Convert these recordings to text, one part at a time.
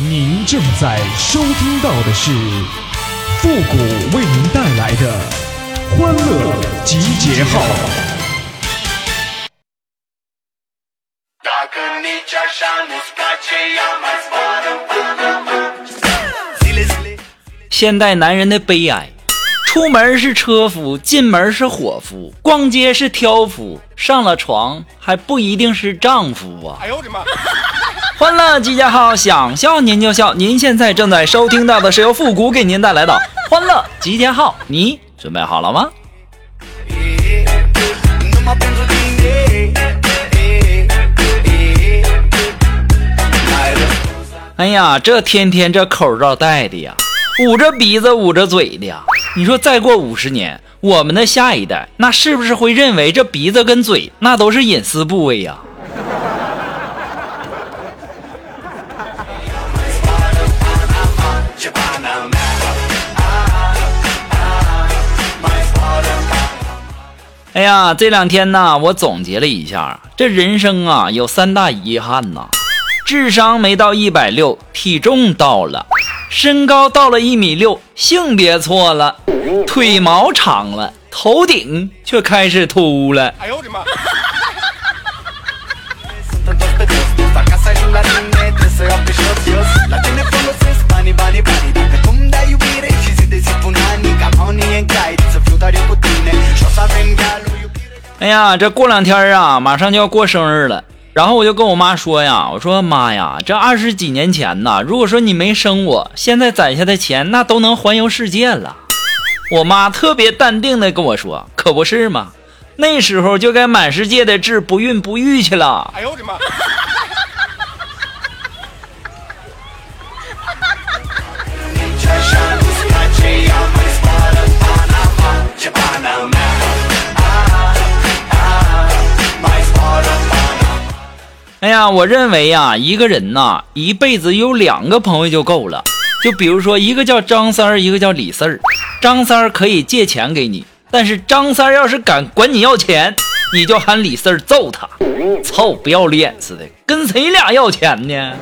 您正在收听到的是复古为您带来的欢乐集结号。现代男人的悲哀，出门是车夫，进门是伙夫，逛街是挑夫，上了床还不一定是丈夫啊！哎呦我的妈！欢乐集结号，想笑您就笑。您现在正在收听到的是由复古给您带来的欢乐集结号，你准备好了吗？哎呀，这天天这口罩戴的呀，捂着鼻子捂着嘴的呀，你说再过50年，我们的下一代那是不是会认为这鼻子跟嘴那都是隐私部位呀？哎呀，这两天呢，我总结了一下，这人生啊有3大遗憾呐，智商没到160，体重到了，身高到了1.6米，性别错了，腿毛长了，头顶却开始秃了。哎呦我的妈！哎呀，这过2天啊，马上就要过生日了。然后我就跟我妈说呀，我说妈呀，这20几年前呐，如果说你没生我，现在攒下的钱那都能环游世界了。我妈特别淡定的跟我说，可不是嘛，那时候就该满世界的治不孕不育去了。哎呦我的妈！哎呀，我认为呀，一个人呐，一辈子有2个朋友就够了。就比如说，一个叫张三，一个叫李四。张三可以借钱给你，但是张三要是敢管你要钱，你就喊李四揍他。操，不要脸似的，跟谁俩要钱呢？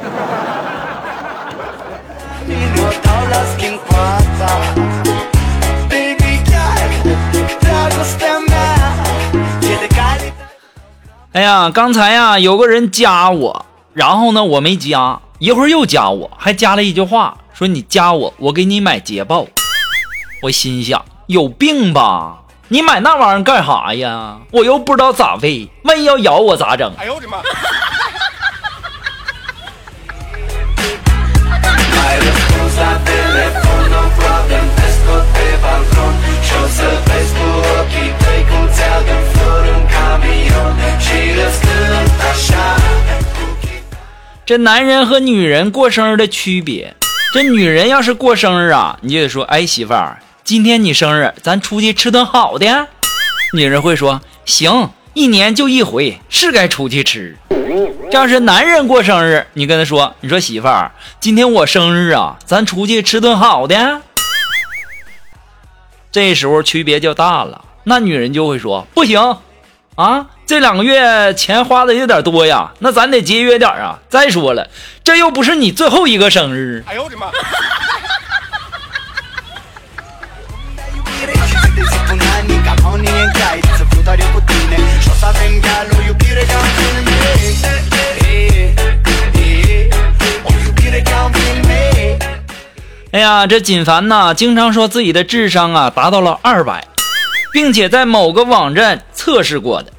哎呀，刚才呀有个人加我，然后呢我没加，一会儿又加我，还加了一句话，说你加我，我给你买捷豹。我心想，有病吧，你买那玩意儿干啥呀？我又不知道咋喂，万一要咬我咋整？哎呦我的妈！这男人和女人过生日的区别，这女人要是过生日啊，你就得说，哎媳妇儿，今天你生日，咱出去吃顿好的。女人会说，行，1年就1回，是该出去吃。这要是男人过生日，你跟他说，你说媳妇儿，今天我生日啊，咱出去吃顿好的。这时候区别就大了，那女人就会说，不行啊，这2个月钱花的有点多呀，那咱得节约点啊。再说了，这又不是你最后一个生日。哎呦我的妈！哎呀，这锦凡呢，经常说自己的智商啊达到了200，并且在某个网站测试过的。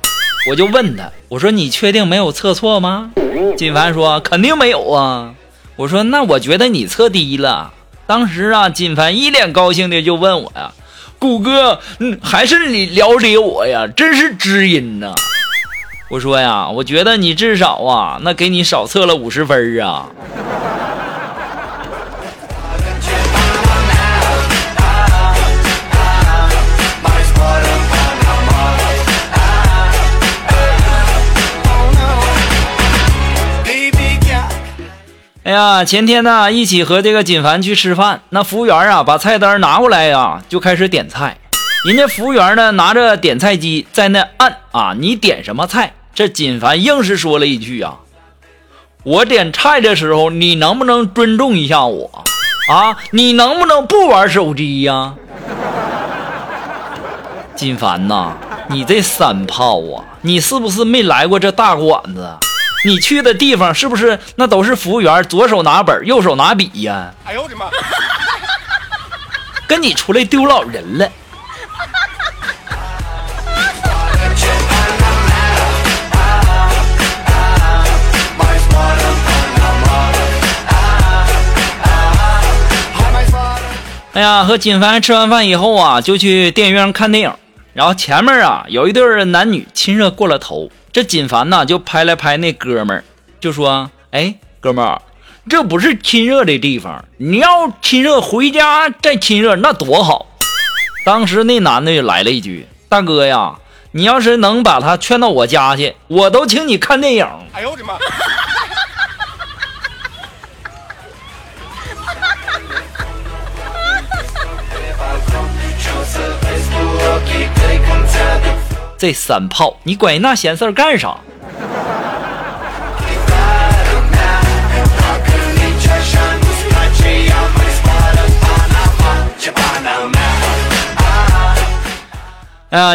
我就问他，我说你确定没有测错吗？锦凡说肯定没有啊。我说那我觉得你测低了。当时啊，锦凡一脸高兴的就问我呀，谷哥，还是你了解我呀，真是知音呐。我说呀，我觉得你至少啊，那给你少测了50分啊。哎呀，前天呢，一起和这个锦凡去吃饭，那服务员啊，把菜单拿过来啊，就开始点菜。人家服务员呢，拿着点菜机在那按啊，你点什么菜？这锦凡硬是说了一句啊，我点菜的时候你能不能尊重一下我啊？你能不能不玩手机呀？金凡呐，你这三炮啊，你是不是没来过这大馆子？你去的地方是不是那都是服务员左手拿本右手拿笔呀？哎呦我的妈，跟你出来丢老人了。哎呀，和锦凡吃完饭以后啊，就去电影院看电影。然后前面啊有一对男女亲热过了头，这锦凡呢就拍来拍那哥们儿，就说：“哎，哥们儿，这不是亲热的地方，你要亲热回家再亲热那多好。”当时那男的就来了一句：“大哥呀，你要是能把他劝到我家去，我都请你看电影。”哎呦我的妈！这三炮，你管那闲事儿干啥？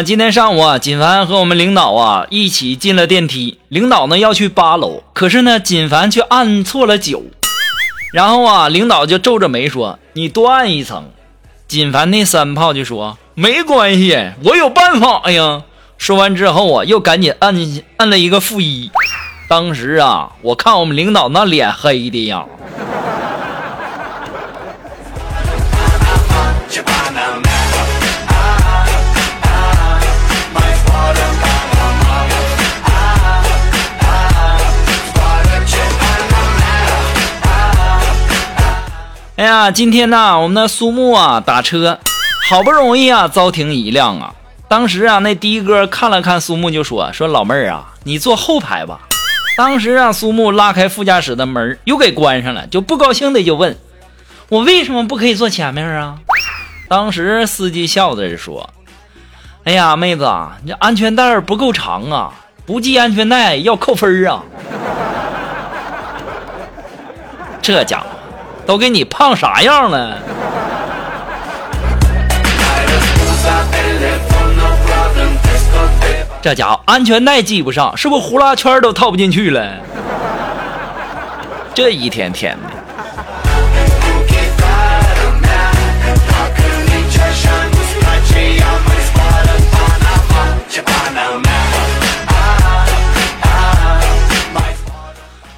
今天上午啊，锦凡和我们领导啊一起进了电梯。领导呢要去8楼，可是呢锦凡却按错了9。然后啊，领导就皱着眉说：“你多按一层。”锦凡那三炮就说：“没关系，我有办法。”哎呀，说完之后啊，又赶紧按了一个-1。当时啊，我看我们领导那脸黑的呀。哎呀，今天呢，我们的苏木啊打车，好不容易啊遭停一辆啊。当时啊，那的哥看了看苏木就说老妹儿啊，你坐后排吧。当时啊，苏木拉开副驾驶的门又给关上了，就不高兴的就问：“我为什么不可以坐前面啊？”当时司机笑着说：“哎呀，妹子，你这安全带不够长啊，不系安全带要扣分啊。”这家伙都给你胖啥样了？这家伙安全带系不上，是不是呼啦圈都套不进去了？这一天天的。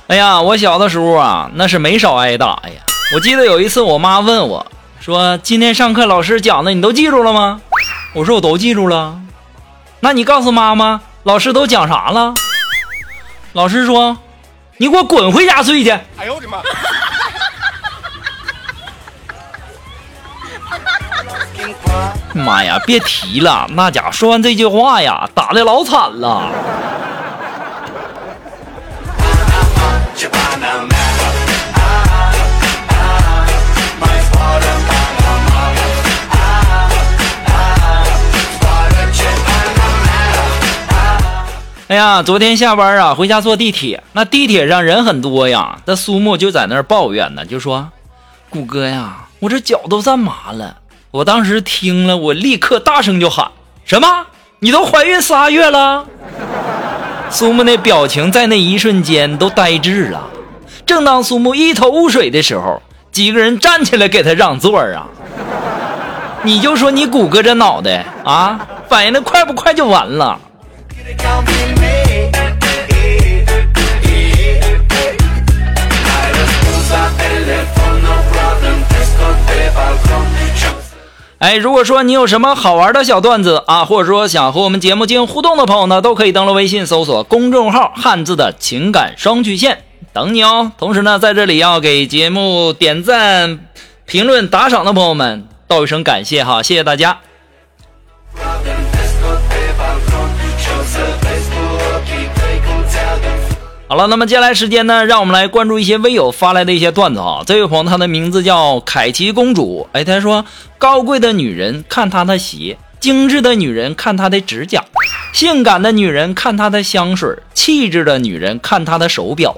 哎呀，我小的时候啊，那是没少挨打。哎呀，我记得有一次我妈问我说：“今天上课老师讲的你都记住了吗？”我说：“我都记住了。”“那你告诉妈妈老师都讲啥了？”老师说：“你给我滚回家睡去。”哎呦我的妈！妈呀，别提了，那家说完这句话呀，打得老惨了。哎呀，昨天下班啊回家坐地铁，那地铁上人很多呀，那苏木就在那儿抱怨呢，就说：“谷哥呀，我这脚都站麻了。”我当时听了，我立刻大声就喊：“什么？你都怀孕4个月了？”苏木那表情在那一瞬间都呆滞了。正当苏木一头雾水的时候，几个人站起来给他让座啊。你就说你谷哥这脑袋啊，反应的快不快就完了。哎，如果说你有什么好玩的小段子啊，或者说想和我们节目进行互动的朋友呢，都可以登录微信搜索公众号汉字的情感双曲线等你哦。同时呢，在这里要给节目点赞评论打赏的朋友们道一声感谢哈，谢谢大家。好了，那么接下来时间呢，让我们来关注一些微友发来的一些段子啊。这位朋友他的名字叫凯奇公主，哎，他说：“高贵的女人看她的鞋，精致的女人看她的指甲，性感的女人看她的香水，气质的女人看她的手表，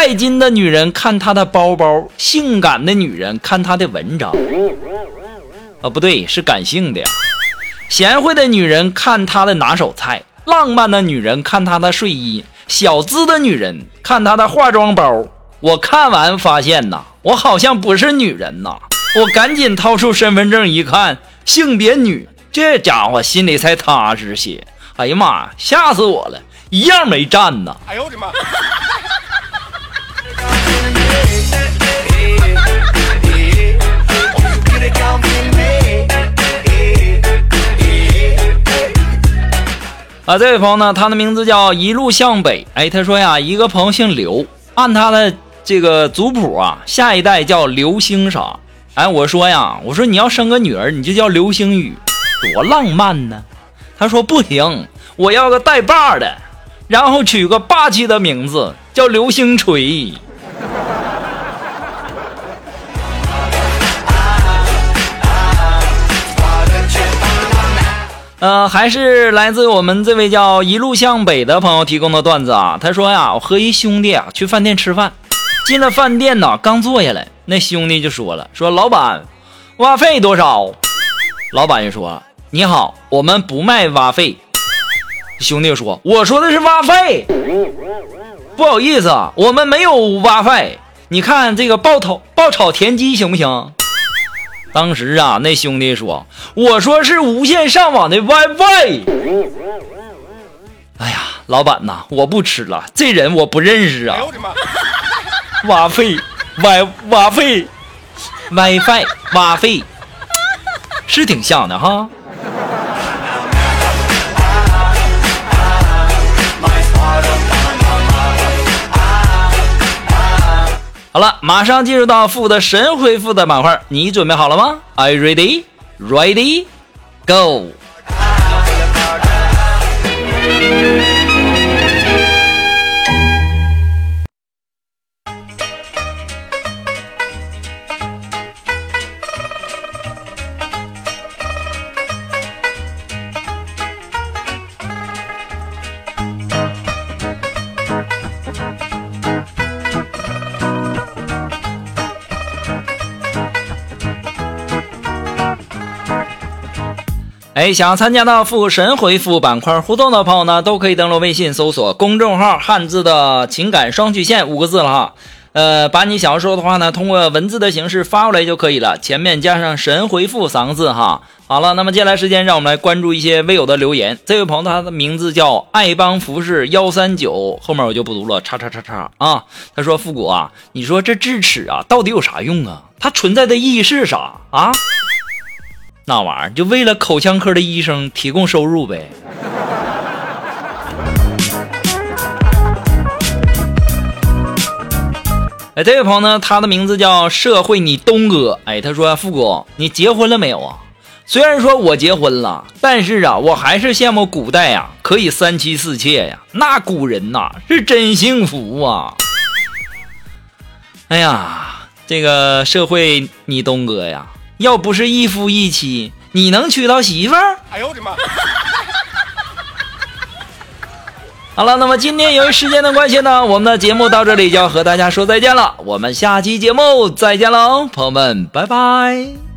拜金的女人看她的包包，性感的女人看她的文章。啊，不对，是感性的呀。贤惠的女人看她的拿手菜，浪漫的女人看她的睡衣，小资的女人看她的化妆包。我看完发现呐，我好像不是女人呐，我赶紧掏出身份证一看，性别女，这家伙心里才踏实些。哎呀妈，吓死我了，一样没站呢。哎呦我的妈！啊，这位朋友呢，他的名字叫一路向北。哎，他说呀，一个朋友姓刘，按他的这个族谱啊，下一代叫刘星啥。哎，我说呀，我说你要生个女儿，你就叫刘星雨，多浪漫呢。他说不行，我要个带把的，然后取个霸气的名字叫刘星锤。还是来自我们这位叫一路向北的朋友提供的段子啊。他说呀，我和一兄弟啊去饭店吃饭，进了饭店呢，刚坐下来，那兄弟就说了，说老板，挖费多少？老板就说，你好，我们不卖挖费。兄弟就说，我说的是挖费。不好意思啊，我们没有挖费，你看这个爆炒田鸡行不行？当时啊，那兄弟说，我说是无线上网的 WiFi。 哎呀，老板呐，我不吃了，这人我不认识啊。挖费挖费 WiFi 挖费是挺像的哈。好了，马上进入到负的神回复的板块，你准备好了吗？ Are you ready? Ready? Go! 哎，想要参加到复神回复板块互动的朋友呢，都可以登录微信搜索公众号汉字的情感双曲线5个字了哈。把你想要说的话呢，通过文字的形式发过来就可以了，前面加上神回复3个字哈。好了，那么接下来时间让我们来关注一些微友的留言。这位朋友他的名字叫爱邦服饰139，后面我就不读了，叉叉叉叉啊。他说，复古啊，你说这智齿啊到底有啥用啊？它存在的意义是啥啊？那玩意儿就为了口腔科的医生提供收入呗。哎，这位朋友呢，他的名字叫社会你东哥。哎，他说，富哥，你结婚了没有啊？虽然说我结婚了，但是啊，我还是羡慕古代啊，可以三妻四妾呀，那古人呐是真幸福啊。哎呀，这个社会你东哥呀，要不是一夫一妻，你能娶到媳妇儿？哎呦我的妈！好了，那么今天由于时间的关系呢，我们的节目到这里就要和大家说再见了，我们下期节目再见喽，朋友们，拜拜。